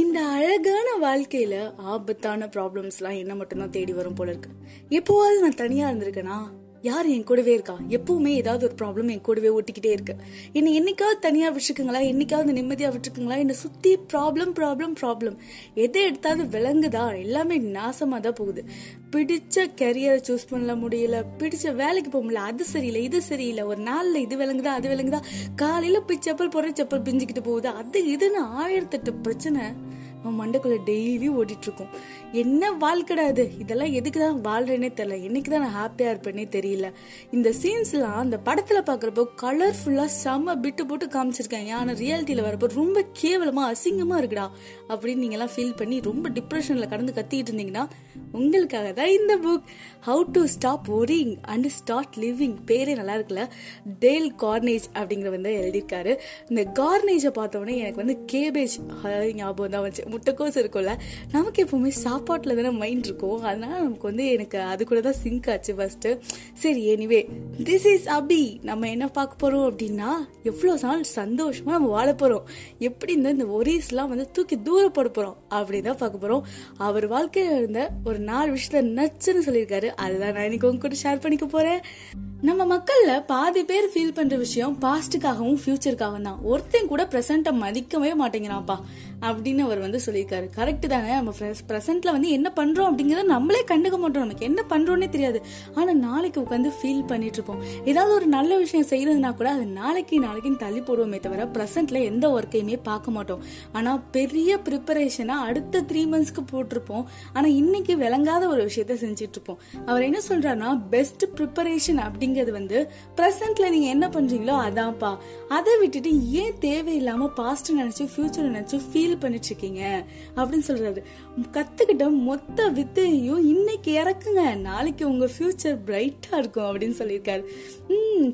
இந்த அழகான வாழ்க்கையில ஆபத்தான ப்ராப்ளம்ஸ்லாம் என்ன மட்டும்தான் தேடி வரும் போல இருக்கு. எப்போவாவது நான் தனியா இருந்திருக்கேனா? யார் என் கூடவே இருக்கா? எப்பவுமே ஏதாவது ஒரு ப்ராப்ளம் என் கூடவே ஓட்டிக்கிட்டே இருக்கு. என்னை என்னைக்காவது தனியா விட்டுருக்குங்களா? என்னைக்காவது நிம்மதியா விட்டுருக்குங்களா? என்னை சுத்தி ப்ராப்ளம் ப்ராப்ளம் ப்ராப்ளம், எதை எடுத்தாவது விளங்குதா? எல்லாமே நாசமா தான் போகுது. பிடிச்ச கரியரை சூஸ் பண்ண முடியல, பிடிச்ச வேலைக்கு போக முடியல, அது சரியில்லை இது சரியில்லை, ஒரு நாளில் இது விளங்குதா அது விளங்குதா, காலையில போய் செப்பல் போடுற செப்பல் பிஞ்சுக்கிட்டு போகுது, அது இதுன்னு 1008 பிரச்சனை நம்ம மண்டைக்குள்ள டெய்லி ஓடிட்டு இருக்கோம். என்ன வாழ்க்கடா இது? இதெல்லாம் எதுக்குதான் வாழ்றேனே தெரியல, என்னைக்குதான் நான் ஹாப்பியா இருப்பேன்னே தெரியல. இந்த சீன்ஸ்லாம் அந்த படத்துல பாக்குறப்போ கலர்ஃபுல்லா செம்ம பிட்டு போட்டு காமிச்சிருக்காங்க. ஆனா ரியாலிட்டியில வரப்போ ரொம்ப கேவலமா அசிங்கமா இருக்குடா அப்படின்னு நீங்க எல்லாம் ஃபீல் பண்ணி ரொம்ப டிப்ரெஷன்ல கடந்து கத்திட்டு இருந்தீங்கன்னா உங்களுக்காக தான் இந்த book. How to stop worrying and start living பேரே நல்லா இருக்குல்ல. டேல் கார்னேஜ் அப்படிங்கிற வந்து எழுதியிருக்காரு. இந்த கார்னேஜை பார்த்தோன்னே எனக்கு வந்து கேபேஜ் ஞாபகம் தான் வந்துச்சு. முட்டைக்கோஸ் இருக்கும்ல, நமக்கு எப்பவுமே சாப்பாட்டில் தானே மைண்ட் இருக்கும், அதனால நமக்கு வந்து எனக்கு அது கூட தான் சிங்க் ஆச்சு ஃபர்ஸ்ட்டு. சரி, எனிவே திஸ் இஸ் அபி. நம்ம என்ன பார்க்க போகிறோம் அப்படின்னா, எவ்வளோ நாள் சந்தோஷமாக நம்ம வாழ போகிறோம், எப்படி இருந்தால் இந்த ஒரீஸ்லாம் வந்து தூக்கி தூரம் போட போகிறோம் அப்படி தான் பார்க்க போகிறோம். அவர் வாழ்க்கையில் இருந்த ஒரு 4 விஷயத்தை நச்சுன்னு சொல்லியிருக்காரு, அதுதான் நான் இன்னைக்கு உங்க கூட ஷேர் பண்ணிக்க போகிறேன். நம்ம மக்கள்ல பாதி பேர் ஃபீல் பண்ற விஷயம் பாஸ்டுக்காகவும் ஃபியூச்சருக்காகவும் தான். ஒருத்தையும் கூட ப்ரெசென்ட்டை மதிக்கவே மாட்டேங்கிறான்ப்பா அப்படின்னு அவர் வந்து சொல்லியிருக்காரு. கரெக்ட் தானே, நம்ம ப்ரெசென்ட்ல வந்து என்ன பண்றோம் அப்படிங்கிறத நம்மளே கண்டுக்க மாட்டோம், நமக்கு என்ன பண்றோன்னே தெரியாது. ஆனா நாளைக்கு உட்காந்து ஃபீல் பண்ணிட்டு இருப்போம். ஏதாவது ஒரு நல்ல விஷயம் செய்யறதுனா கூட அது நாளைக்குன்னு தள்ளி போடுவோமே தவிர ப்ரெசென்ட்ல எந்த ஒர்க்கையுமே பார்க்க மாட்டோம். ஆனா பெரிய ப்ரிப்பரேஷனா அடுத்த 3 monthsக்கு போட்டிருப்போம், ஆனா இன்னைக்கு விளங்காத ஒரு விஷயத்த செஞ்சிட்டு இருப்போம். அவர் என்ன சொல்றாருன்னா, பெஸ்ட் ப்ரிப்பரேஷன் அப்படி வந்து பிரசன்ட்ல நீங்க என்ன பண்றீங்களோ அதான்ப்பா. அதை விட்டுட்டு ஏன் தேவையில்லாம பாஸ்ட் நினைச்சு ஃபியூச்சர் நினைச்சு ஃபீல் பண்ணிட்டு இருக்கீங்க அப்படின்னு சொல்றாரு. கத்துக்கிட்ட மொத்த வித்தையும் இன்னைக்கு இறக்குங்க, நாளைக்கு உங்க ஃபியூச்சர் பிரைட்டா இருக்கும் அப்படின்னு சொல்லியிருக்காரு.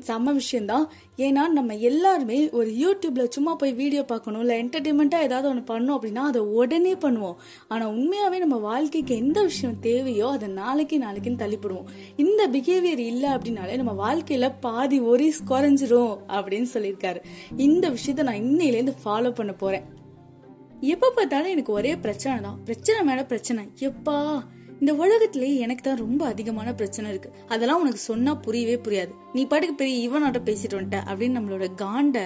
செம்ம விஷயம் தான். ஏன்னா நம்ம எல்லாருமே ஒரு யூடியூப்ல சும்மா போய் வீடியோ பார்க்கணும், இல்லை என்டர்டைன்மெண்டா ஏதாவது ஒன்று பண்ணணும் அப்படின்னா அதை உடனே பண்ணுவோம். ஆனா உண்மையாவே நம்ம வாழ்க்கைக்கு எந்த விஷயம் தேவையோ அதை நாளைக்குன்னு தள்ளிப்படுவோம். இந்த பிஹேவியர் இல்லை அப்படின்னாலே நம்ம வாழ்க்கையில பாதி ஒரே குறைஞ்சிரும் அப்படின்னு சொல்லியிருக்காரு. இந்த விஷயத்த நான் இன்னையிலேருந்து ஃபாலோ பண்ண போறேன். எப்ப பார்த்தாலும் எனக்கு ஒரே பிரச்சனை தான், பிரச்சனை மேல பிரச்சனை. எப்பா இந்த உலகத்திலேயே எனக்கு தான் ரொம்ப அதிகமான பிரச்சனை இருக்கு, அதெல்லாம் உனக்கு சொன்னா புரியவே புரியாது, நீ பாட்டுக்கு பெரிய இவனோட பேசிட்டு வந்துட்ட அப்படின்னு நம்மளோட காண்டை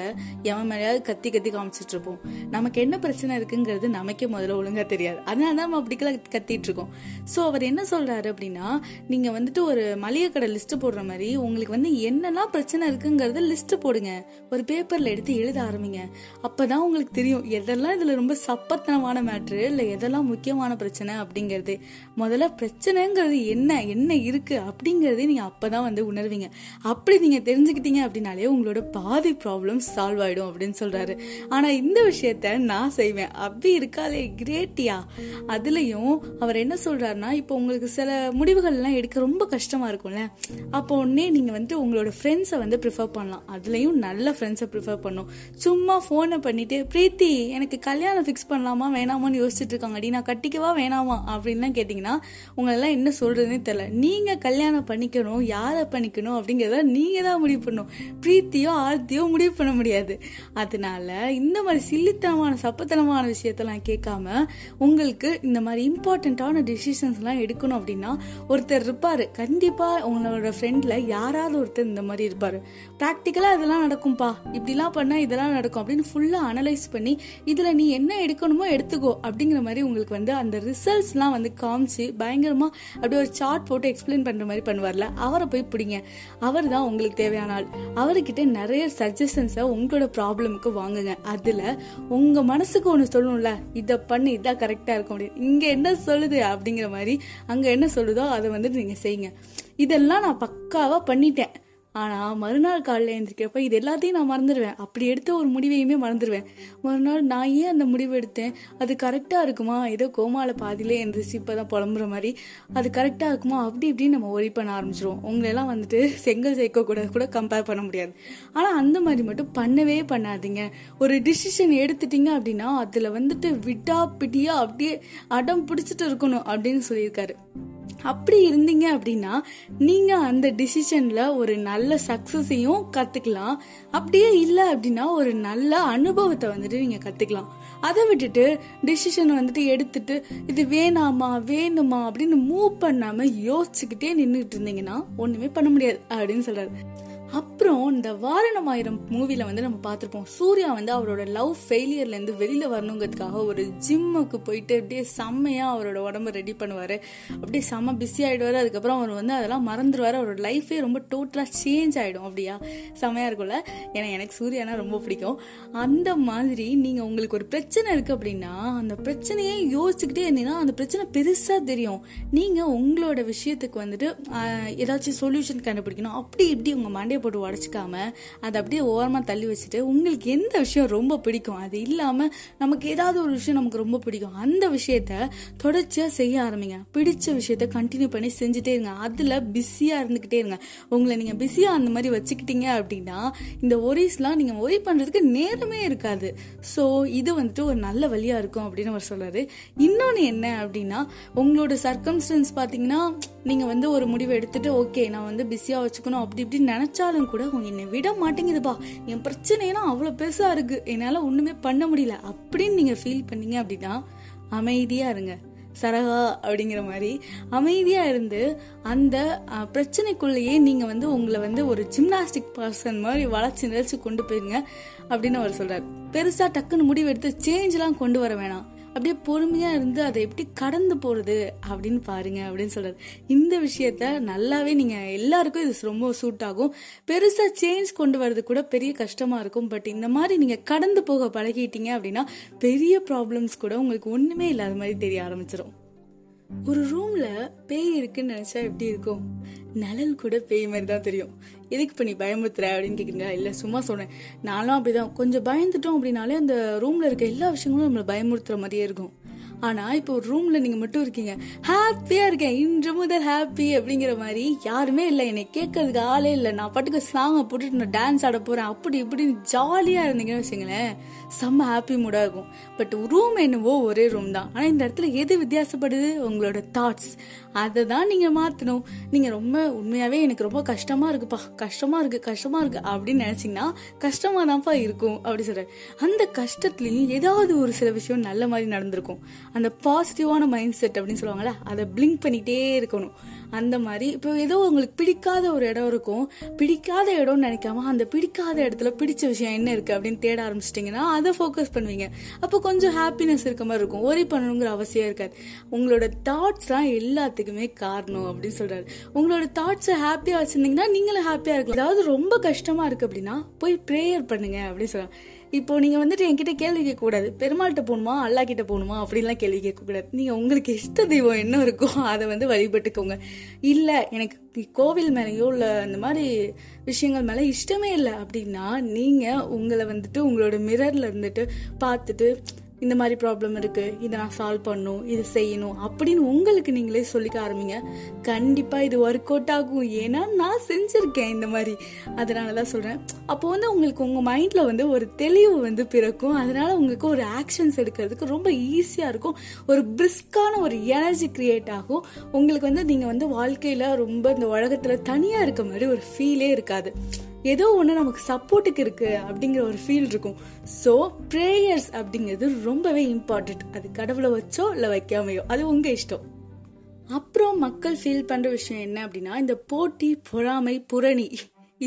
எவன் மேலேயாவது கத்தி கத்தி காமிச்சிட்டு இருப்போம். நமக்கு என்ன பிரச்சனை இருக்குங்கிறது நமக்கே முதல்ல ஒழுங்கா தெரியாது, அதனால தான் நம்ம அப்படிக்கெல்லாம் கத்திட்டு இருக்கோம். ஸோ அவர் என்ன சொல்றாரு அப்படின்னா, நீங்க வந்துட்டு ஒரு மளிகை கடை லிஸ்ட் போடுற மாதிரி உங்களுக்கு வந்து என்னெல்லாம் பிரச்சனை இருக்குங்கிறத லிஸ்ட் போடுங்க, ஒரு பேப்பர்ல எடுத்து எழுத ஆரம்பிங்க. அப்பதான் உங்களுக்கு தெரியும் எதெல்லாம் இதுல ரொம்ப சப்பத்தனமான மேட்ரு, இல்லை எதெல்லாம் முக்கியமான பிரச்சனை அப்படிங்கிறது. முதல்ல பிரச்சனைங்கிறது என்ன இருக்கு அப்படிங்கறதே நீங்க அப்பதான் வந்து உணர்வீங்க. அப்படி நீங்க தெரிஞ்சுக்கிட்டீங்க அப்படின்னாலே உங்களோட பாதி ப்ராப்ளம் சால்வ் ஆயிடும் அப்படின்னு சொல்றாரு. ஆனா இந்த விஷயத்த நான் செய்வேன் அப்படி இருக்காளே கிரேட்டியா. அதுலயும் அவர் என்ன சொல்றாருன்னா, இப்போ உங்களுக்கு சில முடிவுகள் எல்லாம் எடுக்க ரொம்ப கஷ்டமா இருக்கும்ல, அப்போ உடனே நீங்க வந்து உங்களோட ஃப்ரெண்ட்ஸை வந்து ப்ரிஃபர் பண்ணலாம், அதுலயும் நல்ல ஃப்ரெண்ட்ஸை ப்ரிஃபர் பண்ணும். சும்மா போனை பண்ணிட்டு பிரீத்தி எனக்கு கல்யாணம் ஃபிக்ஸ் பண்ணலாமா வேணாமான்னு யோசிச்சுட்டு இருக்காங்க அடி, நான் கட்டிக்கவா வேணாமா அப்படின்லாம் கேட்டீங்கன்னா உங்களெல்லாம் என்ன சொல்றதுன்னு தெரியல. நீங்க கல்யாணம் பண்ணிக்கணும், யாரை பண்ணிக்கணும் அப்படிங்கிறத நீங்க தான் முடிவு பண்ணணும், பிரீத்தியோ ஆர்த்தியோ முடிவு பண்ண முடியாது. அதனால இந்த மாதிரி சில்லித்தனமான சப்பத்தனமான விஷயத்தெல்லாம் கேட்காம உங்களுக்கு இந்த மாதிரி இம்பார்ட்டன்டான டிசிஷன்ஸ் எல்லாம் எடுக்கணும் அப்படின்னா ஒருத்தர் இருப்பாரு, கண்டிப்பா உங்களோட ஃப்ரெண்ட்ல யாராவது ஒருத்தர் இந்த மாதிரி இருப்பாரு, பிராக்டிக்கலா இதெல்லாம் நடக்கும்பா, இப்படிலாம் பண்ணா இதெல்லாம் நடக்கும் அப்படின்னு ஃபுல்லா அனலைஸ் பண்ணி இதுல நீ என்ன எடுக்கணுமோ எடுத்துக்கோ அப்படிங்கிற மாதிரி உங்களுக்கு வந்து அந்த ரிசல்ட்ஸ் எல்லாம் வந்து காமிச்சு பயங்கரமா அப்படியே ஒரு சார்ட் போட்டு எக்ஸ்பிளைன் பண்ற மாதிரி பண்ணுவார்ல, அவரை போய் பிடிங்க. அவர் தான் உங்களுக்கு தேவையான ஆள். அவர்கிட்ட நிறைய சஜஷன்ஸை உங்களோட ப்ராப்ளமுக்கு வாங்குங்க. அதுல உங்க மனசுக்கு ஒன்று சொல்லணும்ல, இதை பண்ணி இதான் கரெக்டா இருக்கும் அப்படின்னு, இங்க என்ன சொல்லுது அப்படிங்கிற மாதிரி அங்க என்ன சொல்லுதோ அதை வந்து நீங்க செய்யுங்க. இதெல்லாம் நான் பக்காவா பண்ணிட்டேன், ஆனால் மறுநாள் காலையில் எழுந்திருக்கிறப்ப இது எல்லாத்தையும் நான் மறந்துடுவேன், அப்படி எடுத்த ஒரு முடிவையுமே மறந்துடுவேன். மறுநாள் நான் ஏன் அந்த முடிவு எடுத்தேன், அது கரெக்டாக இருக்குமா, ஏதோ கோமாவில் பாதியிலே எழுந்துச்சு இப்போ தான் புலம்புற மாதிரி, அது கரெக்டாக இருக்குமா அப்படி இப்படின்னு நம்ம ஒரி பண்ண ஆரம்பிச்சிருவோம். உங்களெல்லாம் வந்துட்டு செங்கல் சேர்க்க கூட கம்பேர் பண்ண முடியாது. ஆனால் அந்த மாதிரி மட்டும் பண்ணவே பண்ணாதீங்க. ஒரு டிசிஷன் எடுத்துட்டீங்க அப்படின்னா அதில் வந்துட்டு விட்டா பிடியா அப்படியே அடம் பிடிச்சிட்டு இருக்கணும் அப்படின்னு சொல்லியிருக்காரு. அப்படி இருந்தீங்க அப்படின்னா நீங்கள் அந்த டிசிஷனில் ஒரு நல்ல சக்ஸஸையும் கற்றுக்கலாம். அப்படியே இல்லை அப்படின்னா ஒரு நல்ல அனுபவத்தை வந்துட்டு நீங்கள் கற்றுக்கலாம். அதை விட்டுட்டு டிசிஷன் வந்துட்டு எடுத்துட்டு இது வேணாமா வேணுமா அப்படின்னு மூவ் பண்ணாமல் யோசிச்சுக்கிட்டே நின்றுட்டு இருந்தீங்கன்னா ஒன்றுமே பண்ண முடியாது அப்படின்னு சொல்கிறாரு. அப்புறம் இந்த வாரணமாயிரம் மூவியில் வந்து நம்ம பார்த்துருப்போம், சூர்யா வந்து அவரோட லவ் ஃபெயிலியர்லேருந்து வெளியில் வரணுங்கிறதுக்காக ஒரு ஜிம்முக்கு போயிட்டு அப்படியே செம்மையாக அவரோட உடம்பு ரெடி பண்ணுவார். அப்படியே செம்ம பிஸி ஆகிடுவார். அதுக்கப்புறம் அவர் வந்து அதெல்லாம் மறந்துடுவார். அவரோட லைஃபே ரொம்ப டோட்டலாக சேஞ்ச் ஆகிடும். அப்படியா செம்மையாக இருக்கும்ல. ஏன்னா எனக்கு சூர்யானா ரொம்ப பிடிக்கும். அந்த மாதிரி நீங்கள் உங்களுக்கு ஒரு பிரச்சனை இருக்குது அப்படின்னா அந்த பிரச்சனையே யோசிச்சுக்கிட்டே இருந்தீங்கன்னா அந்த பிரச்சனை பெருசாக தெரியும். நீங்கள் உங்களோட விஷயத்துக்கு வந்துட்டு ஏதாச்சும் சொல்யூஷன் கண்டுபிடிக்கணும். அப்படி இப்படி உங்கள் மண்டே போட்டு உடச்சிக்காம அதை அப்படியே ஓரமாக தள்ளி வச்சுட்டு உங்களுக்கு எந்த விஷயம் ரொம்ப பிடிக்கும், அது இல்லாமல் நமக்கு ஏதாவது ஒரு விஷயம் நமக்கு ரொம்ப பிடிக்கும், அந்த விஷயத்த தொடர்ச்சியாக செய்ய ஆரம்பிங்க. பிடிச்ச விஷயத்த கண்டினியூ பண்ணி செஞ்சுட்டே இருங்க. அதில் பிஸியாக இருந்துக்கிட்டே இருங்க. உங்களை நீங்கள் பிஸியாக அந்த மாதிரி வச்சுக்கிட்டீங்க அப்படின்னா இந்த ஒரிஸ்லாம் நீங்கள் ஒரி பண்ணுறதுக்கு நேரமே இருக்காது. ஸோ இது வந்துட்டு ஒரு நல்ல வழியாக இருக்கும் அப்படின்னு அவர் சொல்கிறாரு. இன்னொன்று என்ன அப்படின்னா உங்களோட சர்க்கம்ஸ்டன்ஸ் பார்த்தீங்கன்னா நீங்கள் வந்து ஒரு முடிவு எடுத்துகிட்டு ஓகே நான் வந்து பிஸியாக வச்சுக்கணும் அப்படி இப்படி நினச்சாலும் கூட என்னை விட மாட்டேங்குதுப்பா, என் பிரச்சனைலாம் அவ்வளோ பெருசாக இருக்குது, என்னால் ஒன்றுமே பண்ண முடியல அப்படின்னு நீங்கள் ஃபீல் பண்ணீங்க அப்படின்னா அமைதியாக இருங்க. சரகா அப்படிங்கிற மாதிரி அமைதியாக இருந்து அந்த பிரச்சனைக்குள்ளேயே நீங்கள் வந்து உங்களை வந்து ஒரு ஜிம்னாஸ்டிக் பர்சன் மாதிரி வளர்ச்சி நிலச்சி கொண்டு போயிருங்க அப்படின்னு அவர் சொல்கிறார். பெருசாக டக்குன்னு முடிவு எடுத்து சேஞ்செலாம் கொண்டு வர வேணாம். அப்படியே பொறுமையாக இருந்து அதை எப்படி கடந்து போகிறது அப்படின்னு பாருங்க அப்படின்னு சொல்கிறார். இந்த விஷயத்த நல்லாவே நீங்கள் எல்லாருக்கும் இது ரொம்ப சூட் ஆகும். பெருசாக சேஞ்ச் கொண்டு வர்றது கூட பெரிய கஷ்டமாக இருக்கும். பட் இந்த மாதிரி நீங்கள் கடந்து போக பழகிட்டீங்க அப்படின்னா பெரிய ப்ராப்ளம்ஸ் கூட உங்களுக்கு ஒன்றுமே இல்லாத மாதிரி தெரிய ஆரம்பிச்சிடும். ஒரு ரூமில் பேய் இருக்குன்னு நினச்சா எப்படி இருக்கும்? நிழல் கூட பேய் மாதிரி தான் தெரியும். எதுக்கு பண்ணி பயமுறுத்துற அப்படின்னு கேட்குறீங்க. இல்லை சும்மா சொன்னேன், நானும் அப்படிதான் கொஞ்சம் பயந்துட்டோம் அப்படின்னாலே அந்த ரூமில் இருக்க எல்லா விஷயங்களும் நம்மளை பயமுறுத்துற மாதிரியே இருக்கும். ஆனால் இப்போ ஒரு ரூமில் நீங்கள் மட்டும் இருக்கீங்க, ஹாப்பியாக இருக்கேன் இன்று முதல் ஹாப்பி அப்படிங்கிற மாதிரி, யாருமே இல்லை, என்னை கேட்கறதுக்கு ஆளே இல்லை, நான் பாட்டுக்கு சாங்கை போட்டுட்டு நான் டான்ஸ் ஆட போகிறேன் அப்படி இப்படின்னு ஜாலியாக இருந்தீங்கன்னு வச்சுங்களேன் செம்ம ஹாப்பி மூடாக இருக்கும். பட் ரூம் என்னவோ ஒரே ரூம் தான். ஆனால் இந்த இடத்துல எது வித்தியாசப்படுது? உங்களோட தாட்ஸ். அதை தான் நீங்கள் மாற்றணும். நீங்கள் ரொம்ப உண்மையாகவே எனக்கு ரொம்ப கஷ்டமாக இருக்குப்பா, கஷ்டமாக இருக்குது அப்படின்னு நினச்சிங்கன்னா கஷ்டமாக தான்ப்பா இருக்கும் அப்படி சொல்கிறேன். அந்த கஷ்டத்துலேயும் ஏதாவது ஒரு சில விஷயம் நல்ல மாதிரி நடந்திருக்கும். அந்த பாசிட்டிவான மைண்ட் செட் அப்படின்னு சொல்லுவாங்கள்ல, அதை பிளிங்க் பண்ணிகிட்டே இருக்கணும். அந்த மாதிரி இப்போ ஏதோ உங்களுக்கு பிடிக்காத ஒரு இடம் இருக்கும், பிடிக்காத இடம்னு நினைக்காம அந்த பிடிக்காத இடத்துல பிடிச்ச விஷயம் என்ன இருக்குது அப்படின்னு தேட ஆரம்பிச்சிட்டிங்கன்னா அதை ஃபோக்கஸ் பண்ணுவீங்க. அப்போ கொஞ்சம் ஹாப்பினஸ் இருக்க மாதிரி இருக்கும், ஒரி பண்ணணுங்கிற அவசியம் இருக்காது. உங்களோட தாட்ஸ் தான் எல்லாத்துக்குமே காரணம் அப்படின்னு சொல்கிறாரு. உங்களோட தாட்ஸை ஹாப்பியாக வச்சுருந்தீங்கன்னா நீங்களும் ஹாப்பியாக இருக்கலாம். அதாவது ரொம்ப கஷ்டமாக இருக்குது அப்படின்னா போய் ப்ரேயர் பண்ணுங்க அப்படின்னு சொல்கிறாங்க. இப்போ நீங்கள் வந்துட்டு என்கிட்ட கேள்வி கேட்கக்கூடாது, பெருமாள்கிட்ட போகணுமா அல்லா கிட்ட போகணுமா அப்படின்லாம் கேள்வி கேட்கக்கூடாது. நீங்கள் உங்களுக்கு இஷ்ட தெய்வம் என்ன இருக்கோ அதை வந்து வழிபட்டுக்கோங்க. இல்லை எனக்கு கோவில் மேலேயோ இல்லை அந்த மாதிரி விஷயங்கள் மேலே இஷ்டமே இல்லை அப்படின்னா நீங்கள் உங்களை வந்துட்டு உங்களோட மிரரில் இருந்துட்டு பார்த்துட்டு இந்த மாதிரி ப்ராப்ளம் இருக்குது, இதை நான் சால்வ் பண்ணணும், இதை செய்யணும் அப்படின்னு உங்களுக்கு நீங்களே சொல்லிக்க ஆரம்பிங்க. கண்டிப்பாக இது ஒர்க் அவுட் ஆகும், ஏன்னா நான் செஞ்சுருக்கேன் இந்த மாதிரி, அதனால தான் சொல்கிறேன். அப்போது வந்து உங்களுக்கு உங்கள் மைண்டில் வந்து ஒரு தெளிவு வந்து பிறக்கும். அதனால் உங்களுக்கு ஒரு ஆக்ஷன்ஸ் எடுக்கிறதுக்கு ரொம்ப ஈஸியாக இருக்கும். ஒரு பிரிஸ்கான ஒரு எனர்ஜி க்ரியேட் ஆகும். உங்களுக்கு வந்து நீங்கள் வந்து வாழ்க்கையில் ரொம்ப இந்த உலகத்தில் தனியாக இருக்க மாதிரி ஒரு ஃபீலே இருக்காது. ஏதோ ஒன்று நமக்கு சப்போர்ட்டுக்கு இருக்குது அப்படிங்கிற ஒரு ஃபீல் இருக்கும். ஸோ ப்ரேயர்ஸ் அப்படிங்கிறது ரொம்பவே இம்பார்ட்டண்ட். அது கடவுளை வச்சோ இல்லை வைக்காமையோ அது உங்கள் இஷ்டம். அப்புறம் மக்கள் ஃபீல் பண்ணுற விஷயம் என்ன அப்படின்னா இந்த போட்டி, பொறாமை, புரணி,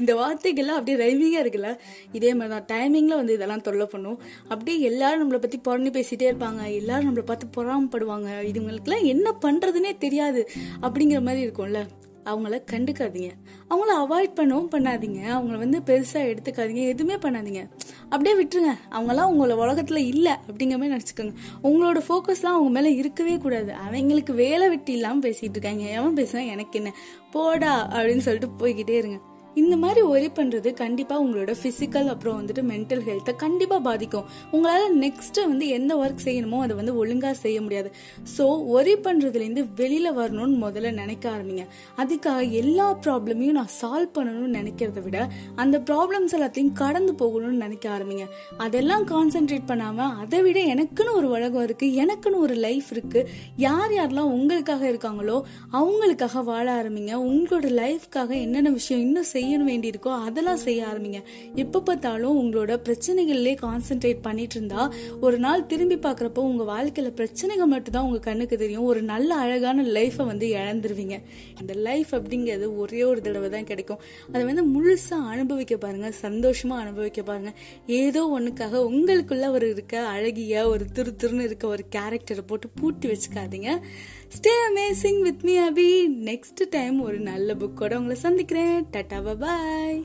இந்த வார்த்தைகள்லாம் அப்படியே ரைமிங்காக இருக்குல்ல, இதே மாதிரி தான் டைமிங்கில் வந்து இதெல்லாம் தொல்லை பண்ணும். அப்படியே எல்லாரும் நம்மளை பற்றி புறணி பேசிகிட்டே இருப்பாங்க, எல்லாரும் நம்மளை பார்த்து பொறாமப்படுவாங்க, இதுங்களுக்குலாம் என்ன பண்ணுறதுனே தெரியாது அப்படிங்கிற மாதிரி இருக்கும்ல. அவங்கள கண்டுக்காதீங்க, அவங்கள அவாய்ட் பண்ணவும் பண்ணாதீங்க, அவங்கள வந்து பெருசாக எடுத்துக்காதீங்க, எதுவுமே பண்ணாதீங்க, அப்படியே விட்டுருங்க. அவங்களாம் உங்களோட உலகத்தில் இல்லை அப்படிங்கிற மாதிரி நினச்சிக்கோங்க. உங்களோட ஃபோக்கஸ்லாம் அவங்க மேலே இருக்கவே கூடாது. அவங்களுக்கு வேலை வெட்டி இல்லாமல் பேசிகிட்டு இருக்காங்க, எவன் பேசுனா எனக்கு என்ன போடா அப்படின்னு சொல்லிட்டு போய்கிட்டே இருங்க. இந்த மாதிரி ஒலி பண்றது கண்டிப்பா உங்களோட பிசிக்கல் அப்புறம் வந்துட்டு மென்டல் ஹெல்த்தை கண்டிப்பா பாதிக்கும். உங்களால நெக்ஸ்ட் வந்து எந்த ஒர்க் செய்யணுமோ அதை வந்து ஒழுங்கா செய்ய முடியாது. ஸோ ஒரி பண்றதுல இருந்து வெளியில வரணும்னு முதல்ல நினைக்க ஆரம்பிங்க. அதுக்காக எல்லா ப்ராப்ளமையும் நான் சால்வ் பண்ணணும்னு நினைக்கிறத விட அந்த ப்ராப்ளம்ஸ் எல்லாத்தையும் கடந்து போகணும்னு நினைக்க ஆரம்பிங்க. அதெல்லாம் கான்சென்ட்ரேட் பண்ணாம அதை விட எனக்குன்னு ஒரு உலகம் இருக்கு, எனக்குன்னு ஒரு லைஃப் இருக்கு, யார் யாரெல்லாம் உங்களுக்காக இருக்காங்களோ அவங்களுக்காக வாழ ஆரம்பிங்க. உங்களோட லைஃப்காக என்னென்ன விஷயம் இன்னும் செய்யணும் வேண்டியிருக்கோ அதெல்லாம் செய்ய ஆரம்பிங்க. எப்போ பார்த்தாலும் உங்களோட பிரச்சனைகள்லேயே கான்சென்ட்ரேட் பண்ணிட்டு இருந்தா ஒரு நாள் திரும்பி பார்க்குறப்போ உங்கள் வாழ்க்கையில் பிரச்சனைகள் மட்டும்தான் உங்கள் கண்ணுக்கு தெரியும். ஒரு நல்ல அழகான லைஃப்பை வந்து இழந்துருவீங்க. இந்த லைஃப் அப்படிங்கிறது ஒரே ஒரு தடவை தான் கிடைக்கும். அதை வந்து முழுசாக அனுபவிக்க பாருங்கள், சந்தோஷமாக அனுபவிக்க பாருங்கள். ஏதோ ஒன்றுக்காக உங்களுக்குள்ள ஒரு இருக்க அழகிய ஒரு துருத்துருன்னு இருக்க ஒரு கேரக்டரை போட்டு பூட்டி வச்சுக்காதீங்க. Stay amazing with me Abhi. Next time ஒரு நல்ல புக்கோட உங்களை சந்திக்கிறேன். டாடா, பாய்.